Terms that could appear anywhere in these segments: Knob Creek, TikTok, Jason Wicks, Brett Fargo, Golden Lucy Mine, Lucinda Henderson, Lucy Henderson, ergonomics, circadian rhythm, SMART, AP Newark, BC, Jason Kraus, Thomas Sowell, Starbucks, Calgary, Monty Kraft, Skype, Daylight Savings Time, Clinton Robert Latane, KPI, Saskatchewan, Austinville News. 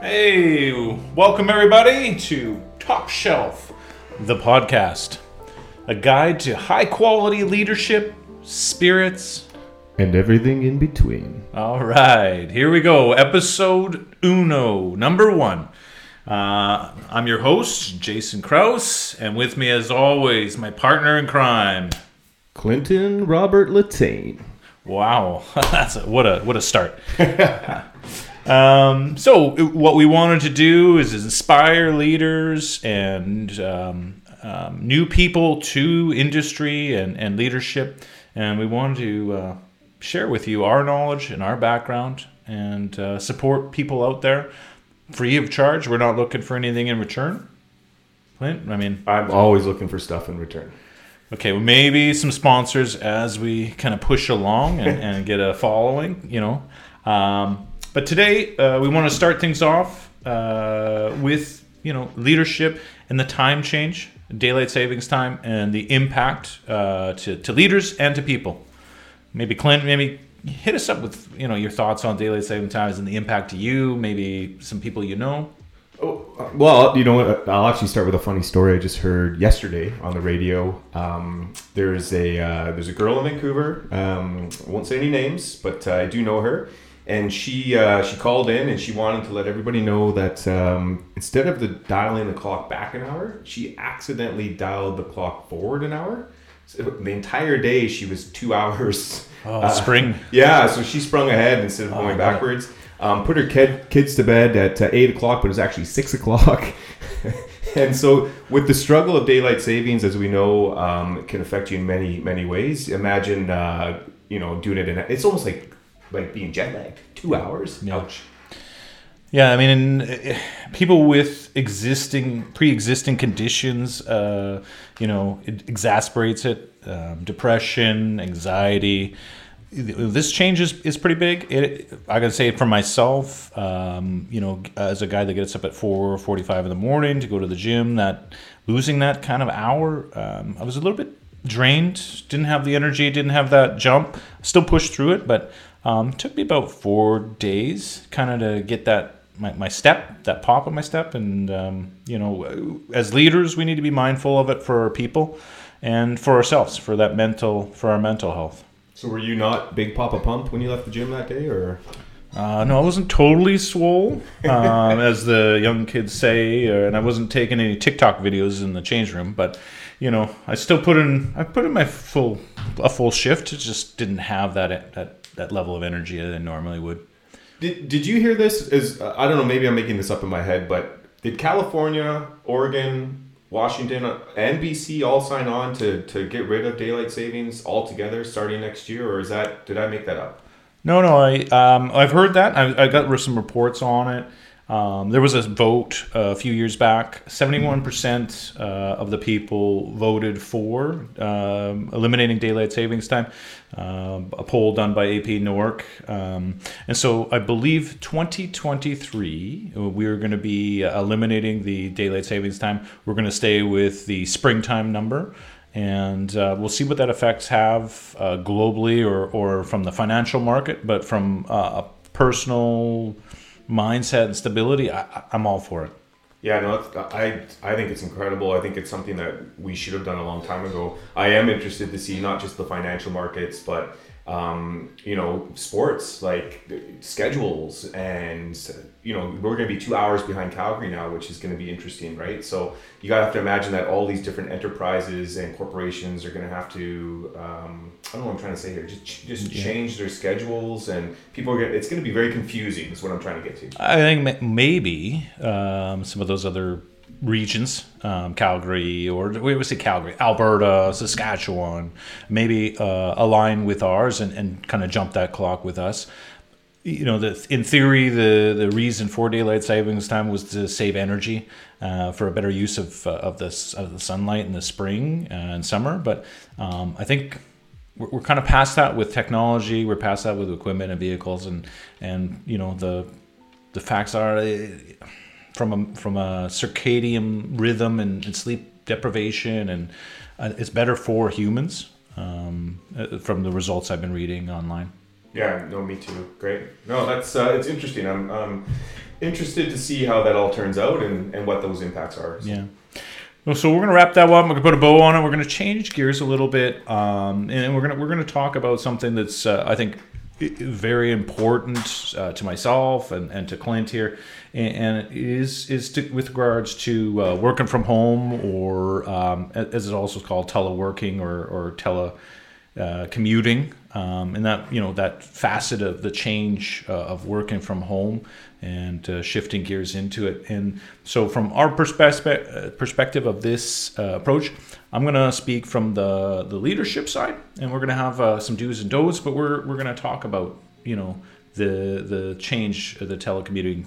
Hey, welcome everybody to Top Shelf, the podcast, a guide to high quality leadership, spirits, and everything in between. All right, here we go. Episode uno, number one. I'm your host, Jason Kraus, and with me as always, my partner in crime, Clinton Robert Latane. Wow, that's what a start. So what we wanted to do is inspire leaders and new people to industry and leadership. And we wanted to share with you our knowledge and our background and support people out there free of charge. We're not looking for anything in return. Clint, I'm always looking for stuff in return. Okay, well, maybe some sponsors as we kind of push along and get a following, you know. But today, we want to start things off with, you know, leadership and the time change, daylight savings time, and the impact to leaders and to people. Maybe Clint, hit us up with, you know, your thoughts on daylight saving times and the impact to you. Maybe some people you know. Oh, well, you know what? I'll actually start with a funny story I just heard yesterday on the radio. There's a girl in Vancouver. I won't say any names, but I do know her. And she called in and she wanted to let everybody know that instead of dialing the clock back an hour, she accidentally dialed the clock forward an hour. So the entire day she was 2 hours. Oh, spring. Yeah, so she sprung ahead instead of going backwards. Put her kids to bed at 8 o'clock, but it was actually 6 o'clock. And so with the struggle of daylight savings, as we know, it can affect you in many, many ways. Imagine, doing it in... It's almost like being jet lagged, 2 hours. Yeah. Ouch. Yeah, people with pre-existing conditions, it exasperates it. Depression, anxiety. This change is pretty big. I can say it for myself. As a guy that gets up at 4:45 in the morning to go to the gym, that losing that kind of hour, I was a little bit drained. Didn't have the energy. Didn't have that jump. Still pushed through it, but. Took me about 4 days kind of to get that my step, that pop of my step. And, as leaders, we need to be mindful of it for our people and for ourselves, for our mental health. So were you not big Papa Pump when you left the gym that day, or? No, I wasn't totally swole, as the young kids say, and I wasn't taking any TikTok videos in the change room, but, you know, I still put in my full shift. It just didn't have that level of energy that I normally would. Did you hear this? I don't know, maybe I'm making this up in my head, but did California, Oregon, Washington, and BC all sign on to get rid of daylight savings altogether starting next year, or did I make that up? No, I've heard that. I got some reports on it. There was a vote a few years back. 71% of the people voted for eliminating daylight savings time, a poll done by AP Newark. And so I believe 2023, we are going to be eliminating the daylight savings time. We're going to stay with the springtime number. And we'll see what that effects have globally or from the financial market, but from a personal mindset and stability, I'm all for it. Yeah, no, I think it's incredible. I think it's something that we should have done a long time ago. I am interested to see not just the financial markets, but sports, like schedules, and we're going to be 2 hours behind Calgary now, which is going to be interesting, right? So you got to have to imagine that all these different enterprises and corporations are going to have to, I don't know what I'm trying to say here, just change their schedules, and it's going to be very confusing is what I'm trying to get to. I think maybe some of those other regions, Calgary, or we would say Calgary, Alberta, Saskatchewan, maybe align with ours and kind of jump that clock with us. You know, in theory, the reason for daylight savings time was to save energy for a better use of the sunlight in the spring and summer. But I think we're kind of past that with technology. We're past that with equipment and vehicles, and the facts are. From a circadian rhythm and sleep deprivation, and it's better for humans from the results I've been reading online. Yeah, no, me too. Great. No, that's it's interesting. I'm interested to see how that all turns out and what those impacts are. So. Yeah. Well, so we're going to wrap that up. I'm going to put a bow on it. We're going to change gears a little bit, and we're going to talk about something that's I think very important to myself and to Clint here, and is with regards to working from home or as it's also called teleworking or telecommuting. And that, you know, that facet of the change of working from home and shifting gears into it. And so from our perspective of this approach, I'm going to speak from the leadership side, and we're going to have some do's and don'ts, but we're going to talk about, you know, the change, the telecommuting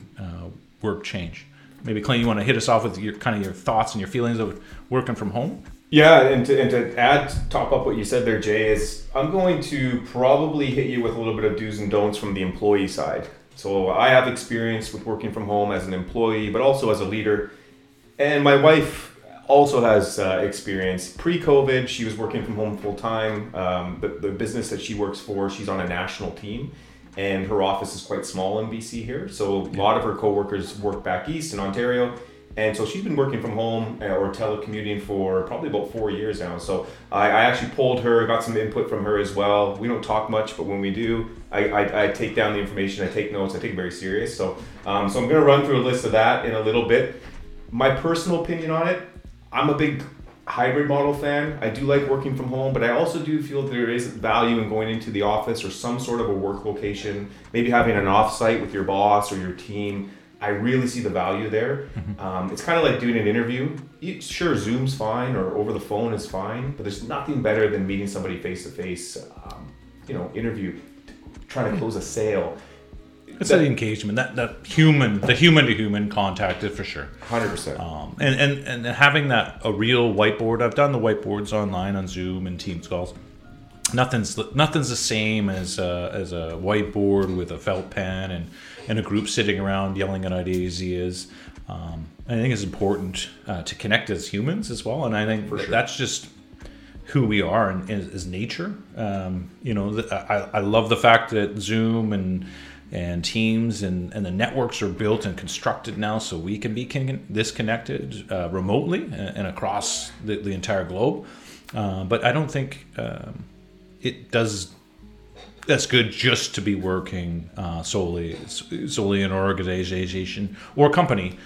work change. Maybe, Clint, you want to hit us off with your kind of your thoughts and your feelings of working from home? Yeah, and to top up what you said there, Jay, is I'm going to probably hit you with a little bit of do's and don'ts from the employee side. So I have experience with working from home as an employee, but also as a leader. And my wife also has experience. Pre-COVID, she was working from home full-time. The business that she works for, she's on a national team, and her office is quite small in BC here. So a lot of her coworkers work back east in Ontario. And so she's been working from home or telecommuting for probably about 4 years now. So I actually polled her, got some input from her as well. We don't talk much, but when we do, I take down the information, I take notes, I take it very serious. So I'm gonna run through a list of that in a little bit. My personal opinion on it, I'm a big hybrid model fan. I do like working from home, but I also do feel there is value in going into the office or some sort of a work location, maybe having an offsite with your boss or your team. I really see the value there. Mm-hmm. It's kind of like doing an interview. Sure, Zoom's fine or over the phone is fine, but there's nothing better than meeting somebody face-to-face, interview, trying to close a sale. It's the engagement, that human-to-human contact is for sure. 100%. And having a real whiteboard. I've done the whiteboards online on Zoom and Teams calls. Nothing's the same as a whiteboard with a felt pen and a group sitting around yelling at ideas. I think it's important to connect as humans as well, and I think that's just who we are and is nature. I love the fact that Zoom and Teams and the networks are built and constructed now so we can be disconnected remotely and across the entire globe. But I don't think. It does. That's good just to be working solely in an organization or company,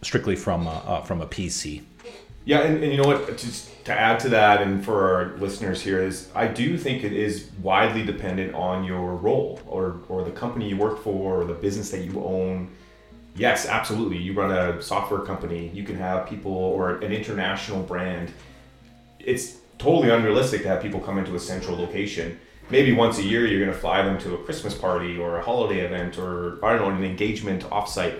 strictly from a PC. Yeah, and you know what? Just to add to that, and for our listeners here, is I do think it is widely dependent on your role or the company you work for or the business that you own. Yes, absolutely. You run a software company. You can have people or an international brand. It's totally unrealistic to have people come into a central location. Maybe once a year, you're going to fly them to a Christmas party or a holiday event or, I don't know, an engagement offsite.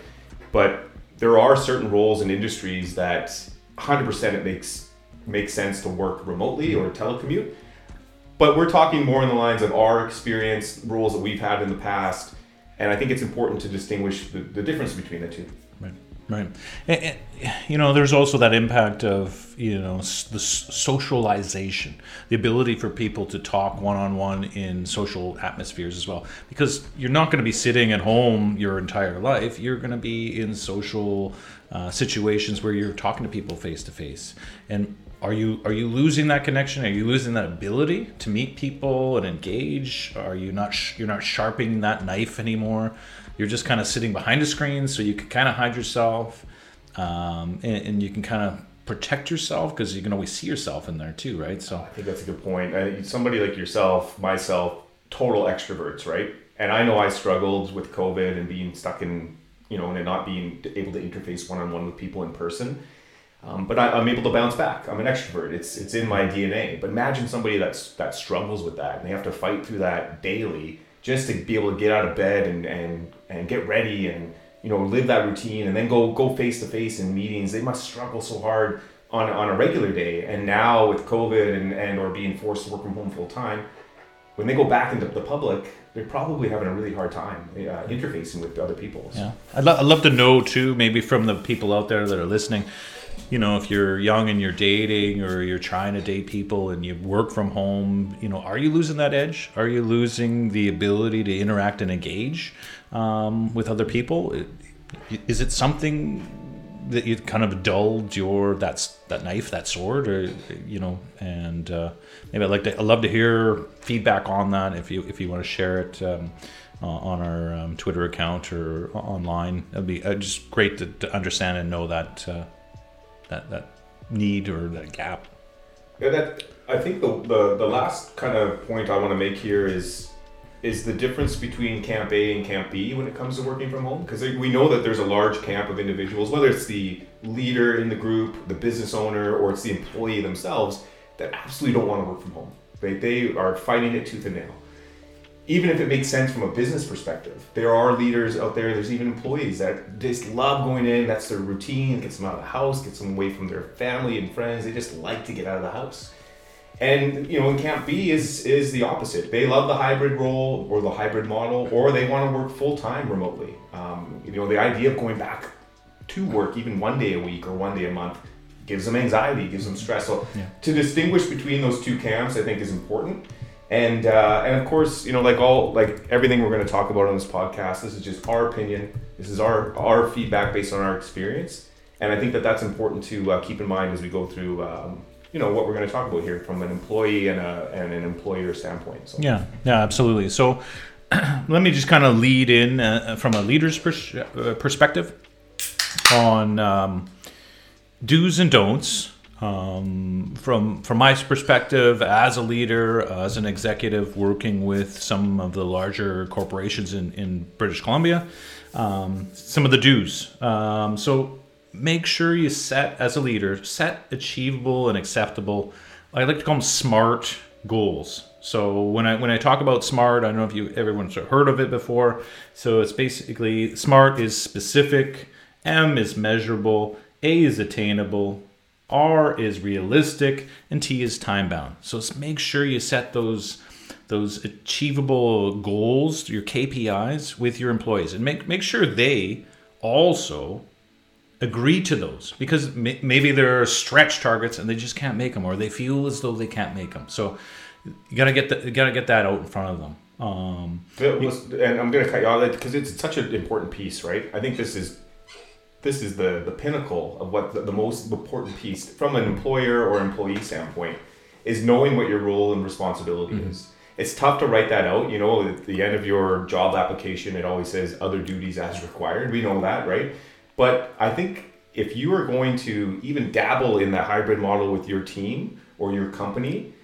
But there are certain roles and industries that 100% it makes sense to work remotely or telecommute. But we're talking more in the lines of our experience, roles that we've had in the past. And I think it's important to distinguish the difference between the two. Right. Right. And, there's also that impact of, the socialization, the ability for people to talk one-on-one in social atmospheres as well, because you're not going to be sitting at home your entire life. You're going to be in social situations where you're talking to people face-to-face. And are you losing that connection? Are you losing that ability to meet people and engage? Are you not sharpening that knife anymore? You're just kind of sitting behind a screen, so you can kind of hide yourself, and you can kind of protect yourself because you can always see yourself in there too, right? So I think that's a good point. Somebody like yourself, myself, total extroverts, right? And I know I struggled with COVID and being stuck in, and not being able to interface one-on-one with people in person. But I'm able to bounce back. I'm an extrovert. It's in my DNA. But imagine somebody that struggles with that and they have to fight through that daily just to be able to get out of bed and get ready and live that routine and then go face to face in meetings. They must struggle so hard on a regular day. And now with COVID and or being forced to work from home full time, when they go back into the public, they're probably having a really hard time interfacing with other people. Yeah, I'd love to know too, maybe from the people out there that are listening, you know, if you're young and you're dating or you're trying to date people and you work from home, you know, are you losing that edge? Are you losing the ability to interact and engage with other people? Is it something that you kind of dulled your, that knife, that sword, or, you know, and maybe I'd love to hear feedback on that if you want to share it on our Twitter account or online. It'd be just great to understand and know that that need or that gap. Yeah, that I think the last kind of point I want to make here is the difference between Camp A and Camp B when it comes to working from home, because we know that there's a large camp of individuals, whether it's the leader in the group, the business owner, or it's the employee themselves, that absolutely don't want to work from home. They are fighting it tooth and nail. Even if it makes sense from a business perspective, there are leaders out there, there's even employees that just love going in, that's their routine, gets them out of the house, gets them away from their family and friends, they just like to get out of the house. And, you know, in Camp B is the opposite. They love the hybrid role or the hybrid model, or they want to work full-time remotely. You know, the idea of going back to work even one day a week or one day a month gives them anxiety, gives them stress. So to distinguish between those two camps, I think, is important. And of course, you know, like everything we're going to talk about on this podcast, this is just our opinion. This is our feedback based on our experience. And I think that that's important to keep in mind as we go through you know, what we're going to talk about here from an employee and an employer standpoint. So. Yeah, absolutely. So let me just kind of lead in from a leader's perspective on do's and don'ts. From my perspective as a leader, as an executive working with some of the larger corporations in British Columbia, some of the do's. So make sure you set achievable and acceptable, I like to call them SMART goals. So when I talk about SMART, I don't know if everyone's heard of it before. So it's basically SMART is specific, M is measurable, A is attainable, R is realistic, and T is time bound. So let's make sure you set those achievable goals, your KPIs, with your employees, and make sure they also agree to those, because maybe there are stretch targets and they just can't make them, or they feel as though they can't make them. So you gotta get that out in front of them. And I'm gonna cut you off because it's such an important piece, right? I think this is the pinnacle of what the most important piece from an employer or employee standpoint is, knowing what your role and responsibility is. It's tough to write that out. You know, at the end of your job application, it always says other duties as required. We know that, right? But I think if you are going to even dabble in that hybrid model with your team or your company,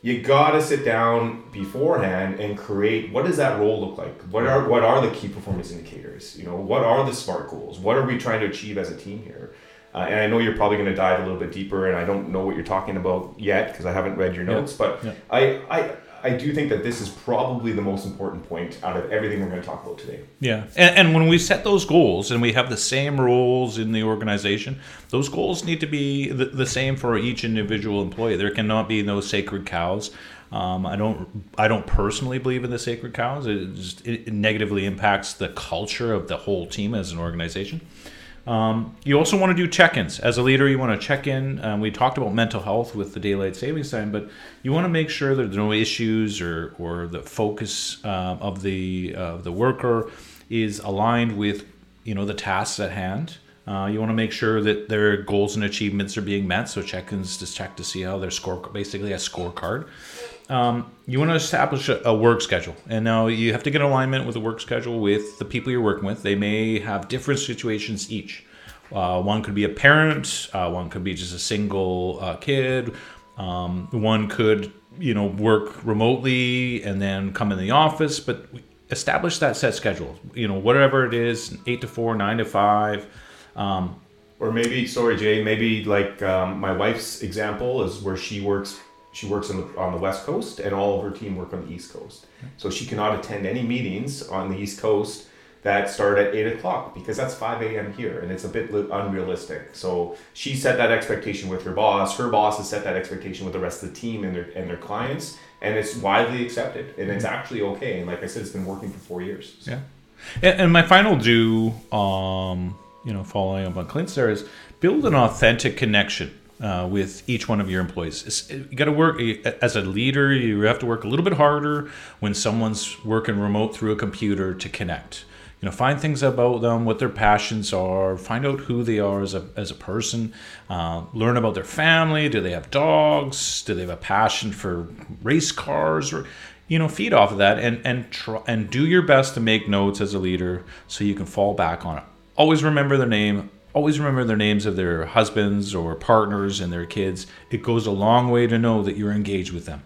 you gotta sit down beforehand and create, what does that role look like? What are the key performance indicators? You know, what are the SMART goals? What are we trying to achieve as a team here? And I know you're probably going to dive a little bit deeper, and I don't know what you're talking about yet because I haven't read your notes, but I do think that this is probably the most important point out of everything we're going to talk about today. Yeah, and when we set those goals and we have the same roles in the organization, those goals need to be the same for each individual employee. There cannot be no sacred cows. I don't personally believe in the sacred cows. It negatively impacts the culture of the whole team as an organization. You also want to do check-ins. As a leader, you want to check in. We talked about mental health with the Daylight Savings Time, but you want to make sure that there's no issues or the focus of the worker is aligned with, you know, the tasks at hand. You want to make sure that their goals and achievements are being met. So check-ins, just check to see how their score, basically a scorecard. You want to establish a work schedule, and now you have to get alignment with the work schedule with the people you're working with. They may have different situations each. One could be a parent, one could be just a single kid, one could, you know, work remotely and then come in the office. But establish that set schedule. You know, whatever it is, 8 to 4, 9 to 5. Or maybe, sorry, Jay, maybe like my wife's example is where she works. She works on the West Coast, and all of her team work on the East Coast. So she cannot attend any meetings on the East Coast that start at 8 o'clock because that's 5 a.m. here, and it's a bit unrealistic. So she set that expectation with her boss. Her boss has set that expectation with the rest of the team and their clients, and it's widely accepted, and it's actually okay. And like I said, it's been working for 4 years. So. Yeah. And my final do, you know, following up on Clint's there is build an authentic connection with each one of your employees. You got to work as a leader. You have to work a little bit harder when someone's working remote through a computer to connect. You know, find things about them, what their passions are. Find out who they are as a person. Learn about their family. Do they have dogs? Do they have a passion for race cars? Or, you know, feed off of that and do your best to make notes as a leader so you can fall back on it. Always remember their name. Always remember their names of their husbands or partners and their kids. It goes a long way to know that you're engaged with them.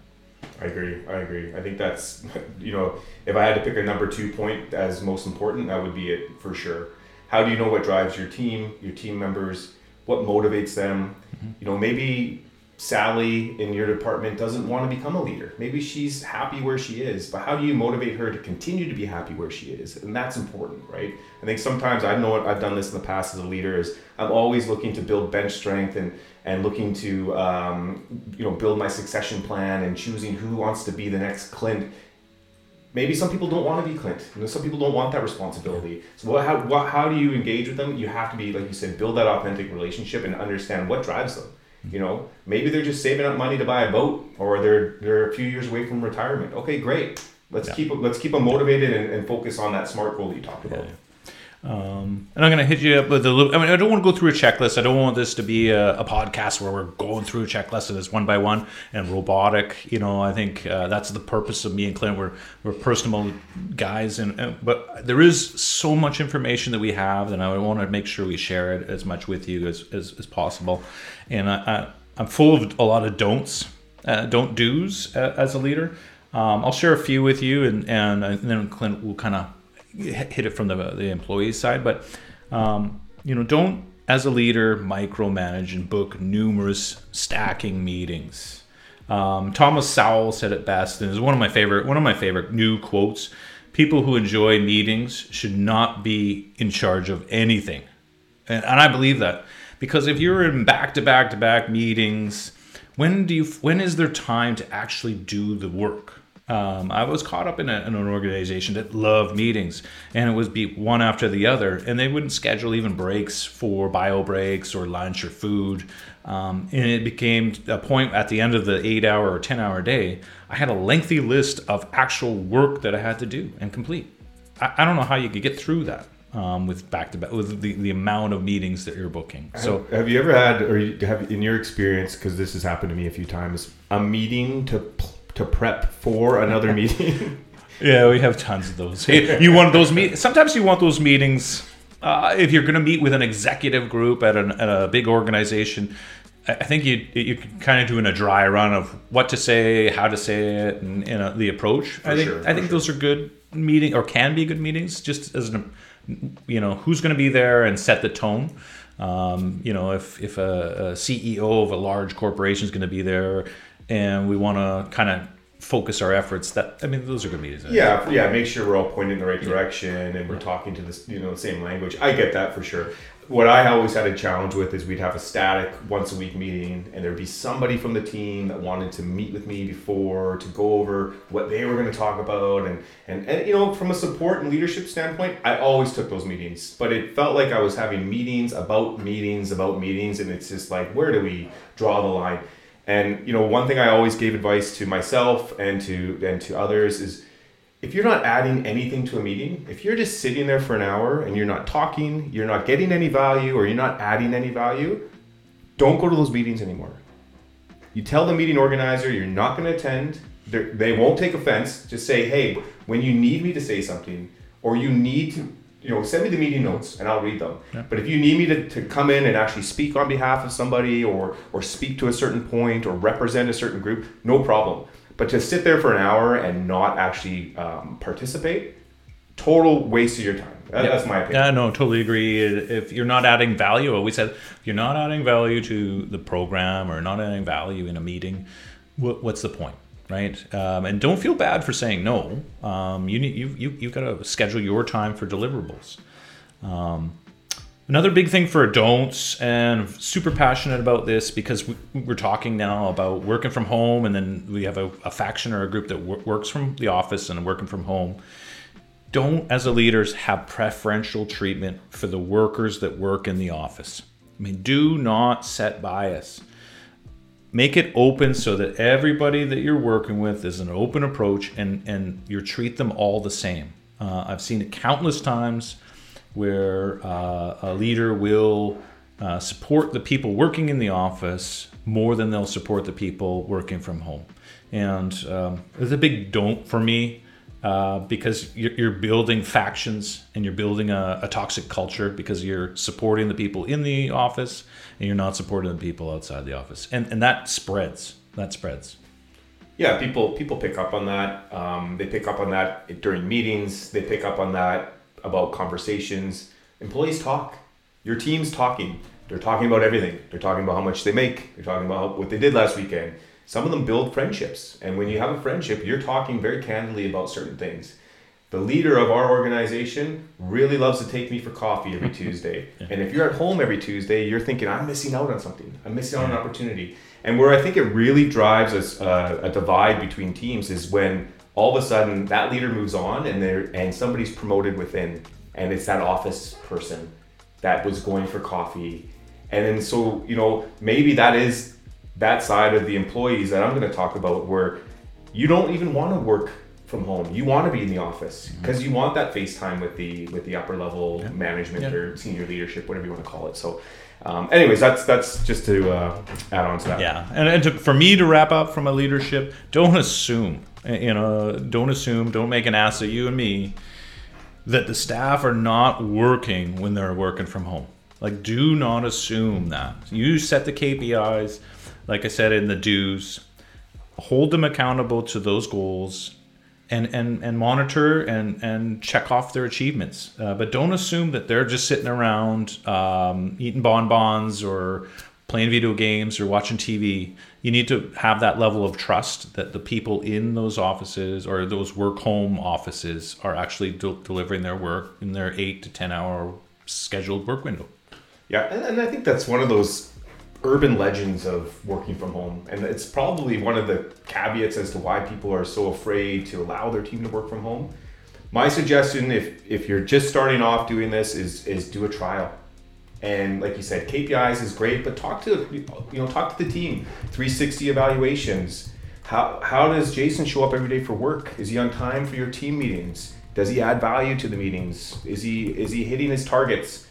I agree. I think that's, you know, if I had to pick a number 2 point as most important, that would be it for sure. How do you know what drives your team members, what motivates them? Mm-hmm. You know, maybe Sally in your department doesn't want to become a leader. Maybe she's happy where she is, but how do you motivate her to continue to be happy where she is? And that's important, right? I think sometimes, I know I've done this in the past as a leader, is I'm always looking to build bench strength and looking to you know, build my succession plan and choosing who wants to be the next Clint. Maybe some people don't want to be Clint. You know, some people don't want that responsibility. So how do you engage with them? You have to be, like you said, build that authentic relationship and understand what drives them. You know, maybe they're just saving up money to buy a boat, or they're a few years away from retirement. Okay, great. Let's keep them motivated and focus on that SMART goal that you talked about. Yeah. And I'm going to hit you up with a little, I mean, I don't want to go through a checklist. I don't want this to be a podcast where we're going through a checklist of this one by one and robotic. You know, I think that's the purpose of me and Clint. We're personal guys. But there is so much information that we have, and I want to make sure we share it as much with you as possible. And I'm full of a lot of don't do's as a leader. I'll share a few with you and then Clint will kind of hit it from the employee side, but you know, don't as a leader micromanage and book numerous stacking meetings. Thomas Sowell said it best, and it's one of my favorite new quotes. People who enjoy meetings should not be in charge of anything, and I believe that, because if you're in back-to-back meetings, when is there time to actually do the work? I was caught up in an organization that loved meetings, and it was one after the other, and they wouldn't schedule even breaks for bio breaks or lunch or food. And it became a point at the end of the 8-hour or 10-hour day, I had a lengthy list of actual work that I had to do and complete. I don't know how you could get through that with back-to-back, with the amount of meetings that you're booking. So have you ever had, or you have in your experience, because this has happened to me a few times, a meeting to prep for another meeting? Yeah, we have tons of those. You want those meetings. Sometimes you want those meetings. If you're going to meet with an executive group at a big organization, I think you kind of doing a dry run of what to say, how to say it, and you know, the approach. I think those are good meeting, or can be good meetings, just as an, you know, who's going to be there and set the tone. You know, if a CEO of a large corporation is going to be there, and we want to kind of focus our efforts, those are good meetings. Yeah. Make sure we're all pointed in the right direction and we're talking to this, you know, the same language. I get that for sure. What I always had a challenge with is we'd have a static once a week meeting, and there'd be somebody from the team that wanted to meet with me before to go over what they were going to talk about. And you know, from a support and leadership standpoint, I always took those meetings, but it felt like I was having meetings about meetings. And it's just like, where do we draw the line? And, you know, one thing I always gave advice to myself and to others is, if you're not adding anything to a meeting, if you're just sitting there for an hour and you're not talking, you're not getting any value, or you're not adding any value, don't go to those meetings anymore. You tell the meeting organizer you're not going to attend. They won't take offense. Just say, hey, when you need me to say something, or you need to, you know, send me the meeting notes and I'll read them. Yeah. But if you need me to come in and actually speak on behalf of somebody, or speak to a certain point, or represent a certain group, no problem. But to sit there for an hour and not actually participate, total waste of your time. That's my opinion. Yeah, no, totally agree. If you're not adding value, always said, if you're not adding value to the program or not adding value in a meeting, what's the point? Right, and don't feel bad for saying no. You've got to schedule your time for deliverables. Another big thing for don'ts, and I'm super passionate about this because we're talking now about working from home, and then we have a faction or a group that works from the office and working from home. Don't, as a leaders, have preferential treatment for the workers that work in the office. I mean, do not set bias. Make it open so that everybody that you're working with is an open approach, and you treat them all the same. I've seen it countless times where a leader will support the people working in the office more than they'll support the people working from home. And it's a big don't for me, because you're building factions and you're building a toxic culture, because you're supporting the people in the office and you're not supporting the people outside the office. And that spreads. Yeah, people pick up on that. They pick up on that during meetings. They pick up on that about conversations. Employees talk. Your team's talking. They're talking about everything. They're talking about how much they make. They're talking about what they did last weekend. Some of them build friendships. And when you have a friendship, you're talking very candidly about certain things. The leader of our organization really loves to take me for coffee every Tuesday. Yeah. And if you're at home every Tuesday, you're thinking, I'm missing out on something. I'm missing out on an opportunity. And where I think it really drives a divide between teams is when all of a sudden that leader moves on and somebody's promoted within. And it's that office person that was going for coffee. And then so, maybe that is that side of the employees that I'm going to talk about, where you don't even want to work from home. You want to be in the office because you want that face time with the upper level management or senior leadership, whatever you want to call it. So anyways, that's just to add on to that. Yeah. And for me to wrap up from a leadership, don't assume, don't make an ass of you and me that the staff are not working when they're working from home. Like, do not assume that. You set the KPIs. Like I said, in the dues, hold them accountable to those goals, and monitor and check off their achievements. But don't assume that they're just sitting around eating bonbons or playing video games or watching TV. You need to have that level of trust that the people in those offices or those work-home offices are actually delivering their work in their 8 to 10 hour scheduled work window. Yeah, and I think that's one of those urban legends of working from home. And it's probably one of the caveats as to why people are so afraid to allow their team to work from home. My suggestion, if you're just starting off doing this, is do a trial. And like you said, KPIs is great, but talk to the team. 360 evaluations. How does Jason show up every day for work? Is he on time for your team meetings? Does he add value to the meetings? Is he hitting his targets?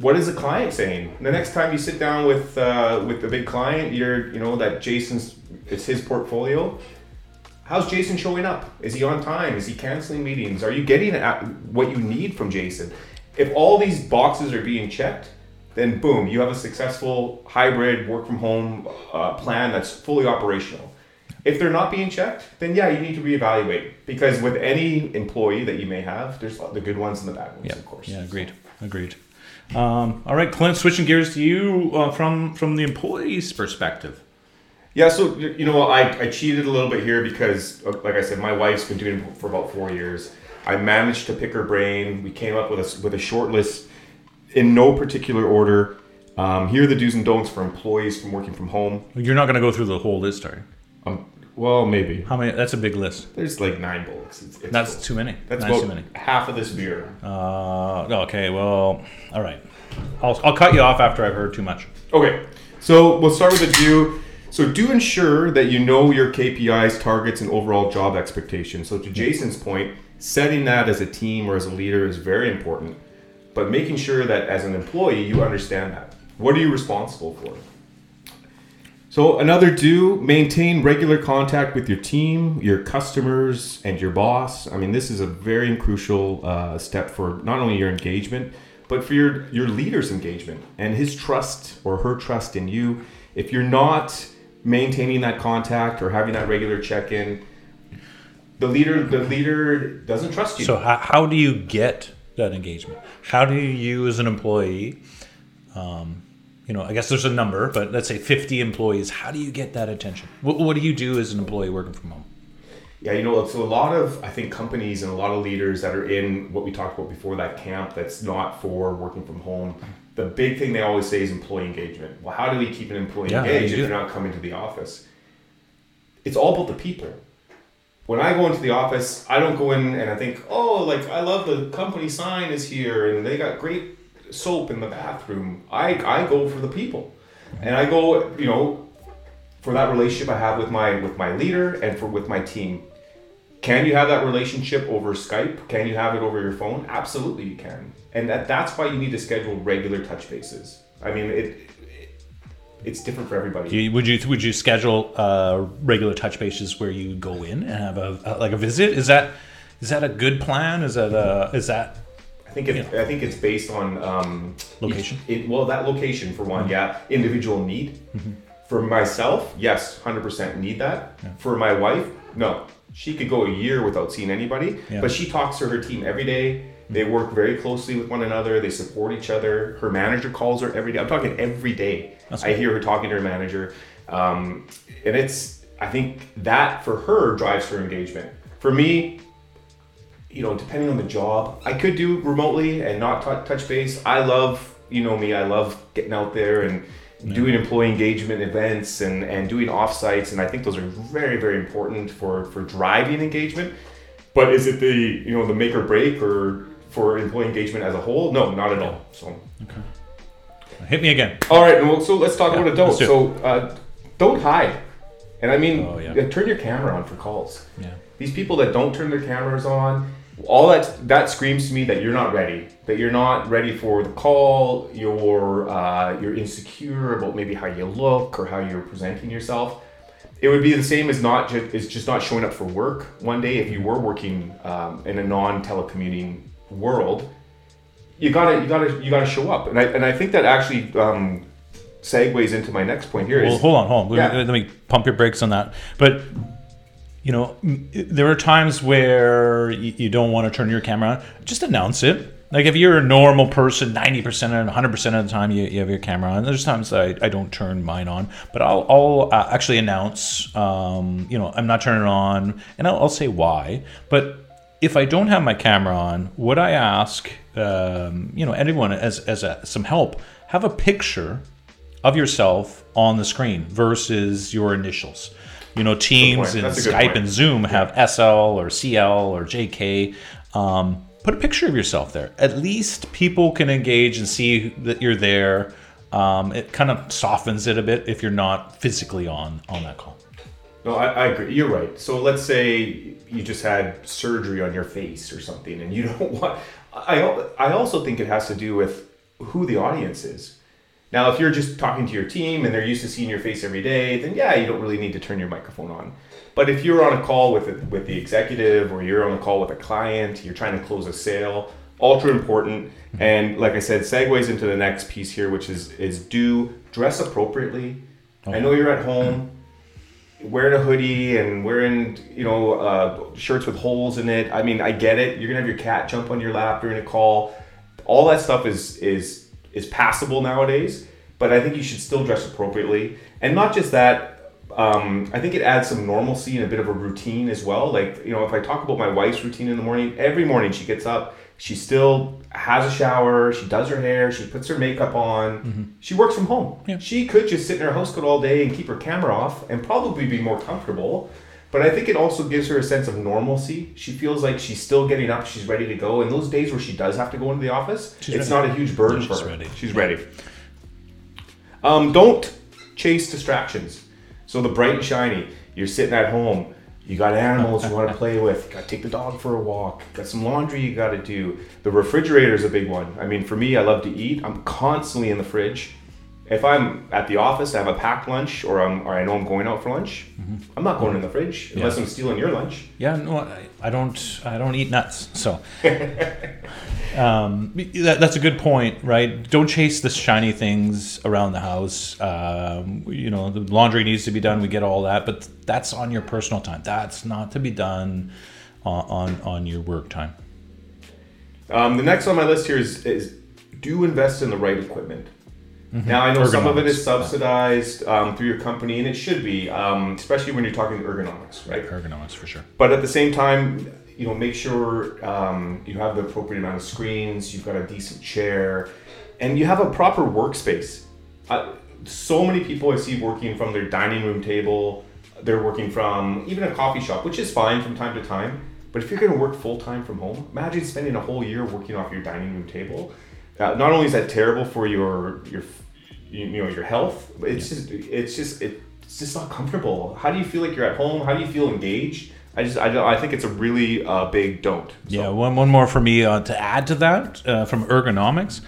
What is the client saying? The next time you sit down with the big client, that it's his portfolio. How's Jason showing up? Is he on time? Is he canceling meetings? Are you getting what you need from Jason? If all these boxes are being checked, then boom, you have a successful hybrid work from home plan that's fully operational. If they're not being checked, then you need to reevaluate, because with any employee that you may have, there's the good ones and the bad ones, of course. Yeah, agreed. All right, Clint, switching gears to you from the employee's perspective. Yeah, so I cheated a little bit here because, like I said, my wife's been doing it for about 4 years. I managed to pick her brain. We came up with a short list in no particular order. Here are the do's and don'ts for employees from working from home. You're not going to go through the whole list, are you? Well, maybe. How many? That's a big list. There's like 9 bullets. That's too many. That's about too many. Half of this beer. Okay, well, all right. I'll cut you off after I've heard too much. Okay, so we'll start with the do. So do ensure that you know your KPIs, targets, and overall job expectations. So to Jason's point, setting that as a team or as a leader is very important, but making sure that as an employee, you understand that. What are you responsible for? So another do, maintain regular contact with your team, your customers, and your boss. I mean, this is a very crucial step for not only your engagement, but for your leader's engagement and his trust or her trust in you. If you're not maintaining that contact or having that regular check-in, the leader doesn't trust you. So how do you get that engagement? How do you, as an employee, I guess there's a number, but let's say 50 employees. How do you get that attention? What do you do as an employee working from home? Yeah, so a lot of, I think, companies and a lot of leaders that are in what we talked about before, that camp that's not for working from home, the big thing they always say is employee engagement. Well, how do we keep an employee engaged if they're not coming to the office? It's all about the people. When I go into the office, I don't go in and I think, I love the company sign is here and they got great soap in the bathroom, I go for the people, and I go, you know, for that relationship I have with my leader and with my team. Can you have that relationship over Skype? Can you have it over your phone? Absolutely you can. And that's why you need to schedule regular touch bases. I mean, it's different for everybody. Would you schedule regular touch bases where you go in and have a visit? Is that a good plan? Is that? I think it's based on location. That location for one, yeah. Individual need. Mm-hmm. For myself, yes, 100% need that. Yeah. For my wife, no. She could go a year without seeing anybody, yeah. But she talks to her team every day. They work very closely with one another. They support each other. Her manager calls her every day. I'm talking every day. I hear her talking to her manager. And I think that for her drives her engagement. For me, you know, depending on the job, I could do remotely and not touch base. I love, you know me, I love getting out there and doing employee engagement events and doing offsites, and I think those are very, very important for driving engagement. But is it the make or break or for employee engagement as a whole? No, not at all. So okay, hit me again. All right, well, so let's talk about a don't. So don't hide, and I mean turn your camera on for calls. Yeah, these people that don't turn their cameras on. All that screams to me that you're not ready. That you're not ready for the call. You're insecure about maybe how you look or how you're presenting yourself. It would be the same as just not showing up for work one day. If you were working in a non-telecommuting world, you gotta show up. And I think that actually segues into my next point here. Well, hold on. Yeah. Let me pump your brakes on that. But. You know, there are times where you don't want to turn your camera on. Just announce it. Like if you're a normal person, 90% and 100% of the time you have your camera on. There's times I don't turn mine on, but I'll actually announce, I'm not turning it on, and I'll say why. But if I don't have my camera on, what I ask, anyone as some help, have a picture of yourself on the screen versus your initials. You know, Teams and Skype and Zoom have SL or CL or JK. Put a picture of yourself there. At least people can engage and see that you're there. It kind of softens it a bit if you're not physically on that call. No, I agree. You're right. So let's say you just had surgery on your face or something, and you don't want... I also think it has to do with who the audience is. Now, if you're just talking to your team and they're used to seeing your face every day, then yeah, you don't really need to turn your microphone on. But if you're on a call with the executive, or you're on a call with a client, you're trying to close a sale, ultra important. And like I said, segues into the next piece here, which is dress appropriately. Okay. I know you're at home wearing a hoodie and wearing shirts with holes in it. I mean, I get it. You're gonna have your cat jump on your lap during a call. All that stuff is passable nowadays, but I think you should still dress appropriately. And not just that, I think it adds some normalcy and a bit of a routine as well. Like, if I talk about my wife's routine in the morning, every morning she gets up, she still has a shower, she does her hair, she puts her makeup on, mm-hmm. She works from home. Yeah. She could just sit in her house coat all day and keep her camera off and probably be more comfortable. But I think it also gives her a sense of normalcy. She feels like she's still getting up, she's ready to go. And those days where she does have to go into the office, it's not a huge burden for her. She's ready. Don't chase distractions. So the bright and shiny, you're sitting at home, you got animals you want to play with, you got to take the dog for a walk, got some laundry you got to do. The refrigerator is a big one. I mean, for me, I love to eat. I'm constantly in the fridge. If I'm at the office, I have a packed lunch, or I know I'm going out for lunch, mm-hmm. I'm not going in the fridge unless I'm stealing your lunch. Yeah, no, I don't eat nuts, so that's a good point, right? Don't chase the shiny things around the house. The laundry needs to be done. We get all that, but that's on your personal time. That's not to be done on your work time. The next on my list here is do invest in the right equipment. Mm-hmm. Now, I know some of it is subsidized through your company, and it should be, especially when you're talking ergonomics, right? Ergonomics, for sure. But at the same time, make sure you have the appropriate amount of screens, you've got a decent chair, and you have a proper workspace. So many people I see working from their dining room table, they're working from even a coffee shop, which is fine from time to time. But if you're going to work full-time from home, imagine spending a whole year working off your dining room table. Not only is that terrible for your health, but it's just not comfortable. How do you feel like you're at home? How do you feel engaged? I think it's a really big don't. So. Yeah, one more for me to add to that from ergonomics,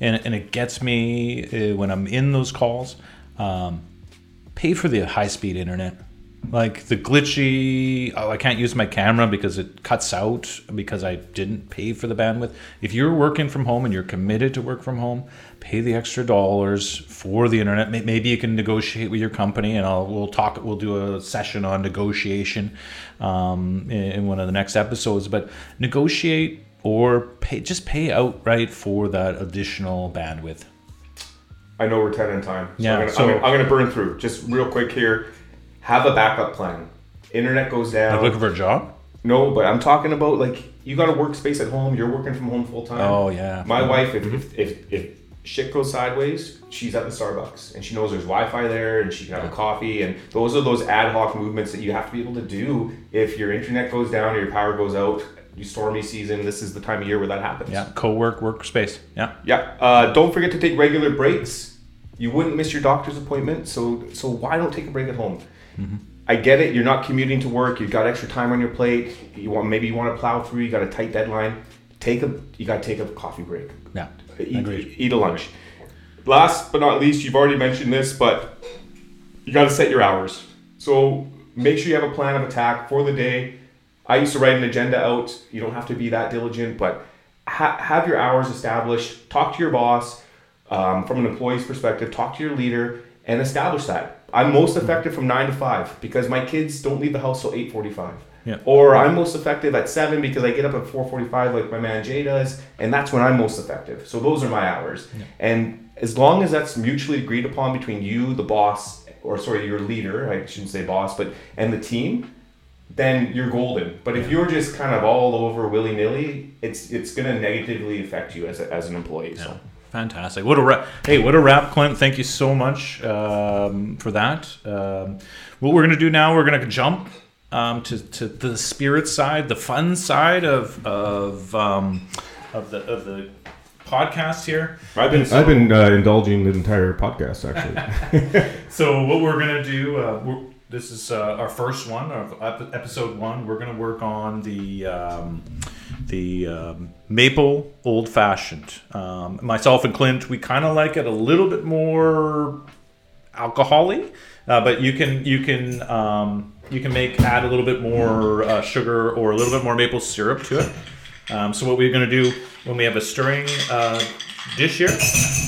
and it gets me when I'm in those calls. Pay for the high-speed internet. Like the glitchy, I can't use my camera because it cuts out because I didn't pay for the bandwidth. If you're working from home and you're committed to work from home, pay the extra dollars for the internet. Maybe you can negotiate with your company, and we'll do a session on negotiation in one of the next episodes. But negotiate or pay outright for that additional bandwidth. I know we're 10 in time. So yeah, I'm going to burn through just real quick here. Have a backup plan. Internet goes down. Like looking for a job? No, but I'm talking about like you got a workspace at home. You're working from home full time. Oh yeah. My wife, if shit goes sideways, she's at the Starbucks and she knows there's Wi-Fi there and she can have a coffee. And those are those ad hoc movements that you have to be able to do if your internet goes down or your power goes out. Stormy season. This is the time of year where that happens. Yeah. Co-work, workspace. Yeah. Yeah. Don't forget to take regular breaks. You wouldn't miss your doctor's appointment. So why don't take a break at home? Mm-hmm. I get it. You're not commuting to work. You've got extra time on your plate. You want to plow through. You got a tight deadline. You got to take a coffee break. Yeah. Eat a lunch. Last but not least, you've already mentioned this, but you got to set your hours. So make sure you have a plan of attack for the day. I used to write an agenda out. You don't have to be that diligent, but have your hours established. Talk to your boss from an employee's perspective. Talk to your leader and establish that. I'm most effective from 9 to 5 because my kids don't leave the house till 8:45. Yeah. Or I'm most effective at 7 because I get up at 4:45 like my man Jay does, and that's when I'm most effective. So those are my hours. Yeah. And as long as that's mutually agreed upon between you, the boss, or sorry, your leader, I shouldn't say boss, but and the team, then you're golden. But if you're just kind of all over willy-nilly, it's going to negatively affect you as an employee. Yeah. So. Fantastic. What a wrap. Hey, what a wrap, Clint. Thank you so much for that. What we're going to do now, we're going to jump to the spirit side, the fun side of the podcast here. I've been indulging the entire podcast, actually. So what we're going to do, this is our first one, episode one. We're going to work on the maple old fashioned. Myself and Clint, we kind of like it a little bit more alcoholic, but you can add a little bit more sugar or a little bit more maple syrup to it. So what we're going to do when we have a stirring dish here.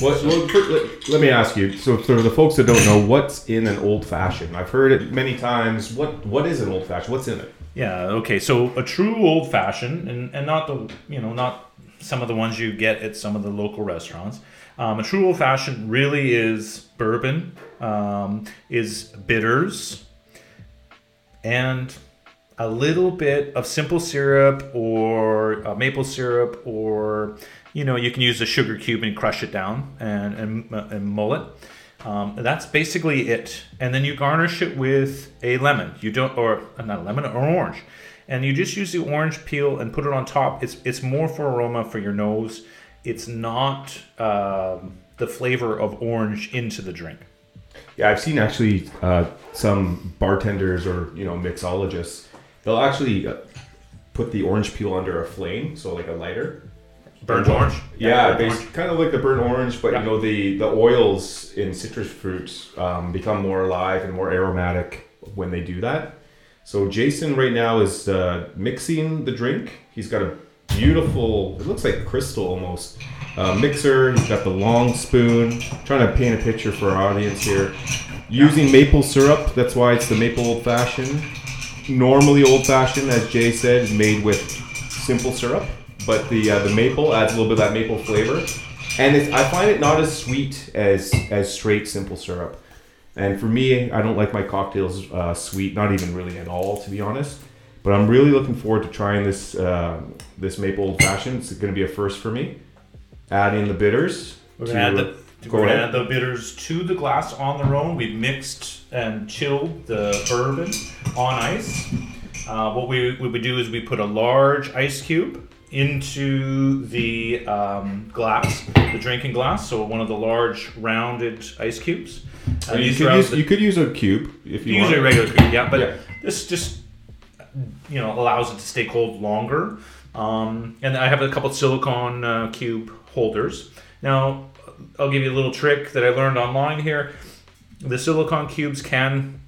Let me ask you. So for the folks that don't know, what's in an old fashioned? I've heard it many times. What is an old fashioned? What's in it? Yeah. Okay. So a true old fashioned, and not the not some of the ones you get at some of the local restaurants. A true old fashioned really is bourbon, is bitters, and a little bit of simple syrup or maple syrup, or you can use a sugar cube and crush it down and mull it. That's basically it, and then you garnish it with a lemon. An orange, and you just use the orange peel and put it on top. It's more for aroma for your nose. It's not the flavor of orange into the drink. Yeah, I've seen actually some bartenders or mixologists. They'll actually put the orange peel under a flame, so like a lighter. Burnt orange? Yeah, kind of like the burnt orange, but the oils in citrus fruits become more alive and more aromatic when they do that. So Jason right now is mixing the drink. He's got a beautiful, it looks like crystal almost, mixer. He's got the long spoon. I'm trying to paint a picture for our audience here. Using maple syrup, that's why it's the maple old fashioned. Normally old fashioned, as Jay said, is made with simple syrup. But the maple adds a little bit of that maple flavor, and I find it not as sweet as straight simple syrup. And for me, I don't like my cocktails sweet, not even really at all, to be honest. But I'm really looking forward to trying this maple old fashioned. It's going to be a first for me. Add in the bitters. We're going to add the bitters to the glass on their own. We've mixed and chilled the bourbon on ice. What we would do is we put a large ice cube into the glass, the drinking glass, so one of the large rounded ice cubes. You could use a cube if you want. Use a regular cube, yeah, but this just allows it to stay cold longer. And I have a couple of silicone cube holders. Now, I'll give you a little trick that I learned online here. The silicone cubes can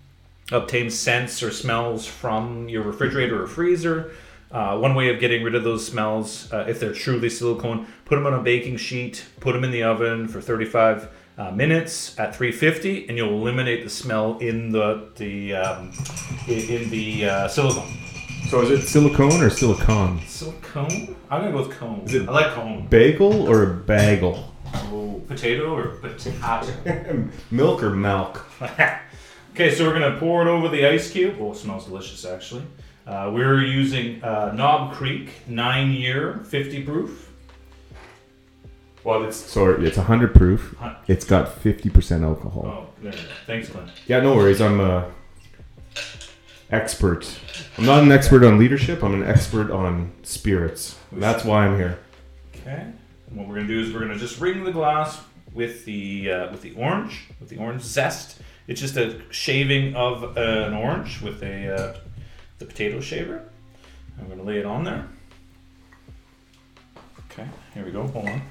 obtain scents or smells from your refrigerator or freezer. One way of getting rid of those smells, if they're truly silicone, put them on a baking sheet, put them in the oven for 35 minutes at 350, and you'll eliminate the smell in the silicone. So is it silicone or silicone? Silicone? I'm going to go with cone. Is it I like cone. Bagel or bagel? Oh, potato or potato? Milk or milk? Okay, so we're going to pour it over the ice cube. Oh, it smells delicious, actually. We're using Knob Creek 9-year 50 proof. Well, it's 100 proof. 100. It's got 50% alcohol. Oh, there you go. Thanks, Clint. Yeah, no worries. I'm expert. I'm not an expert on leadership. I'm an expert on spirits. That's why I'm here. Okay. And what we're going to do is we're going to just ring the glass with the orange zest. It's just a shaving of an orange with the potato shaver. I'm going to lay it on there. Okay, here we go. Hold on.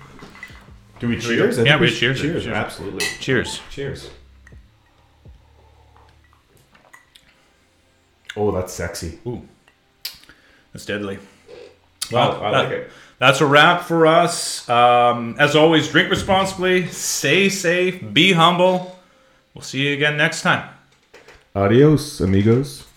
Do we cheers? Yeah, we cheers. Cheers, absolutely. Cheers. Cheers. Oh, that's sexy. Ooh, that's deadly. Wow, I like it. That's a wrap for us. As always, drink responsibly, stay safe, be humble. We'll see you again next time. Adios, amigos.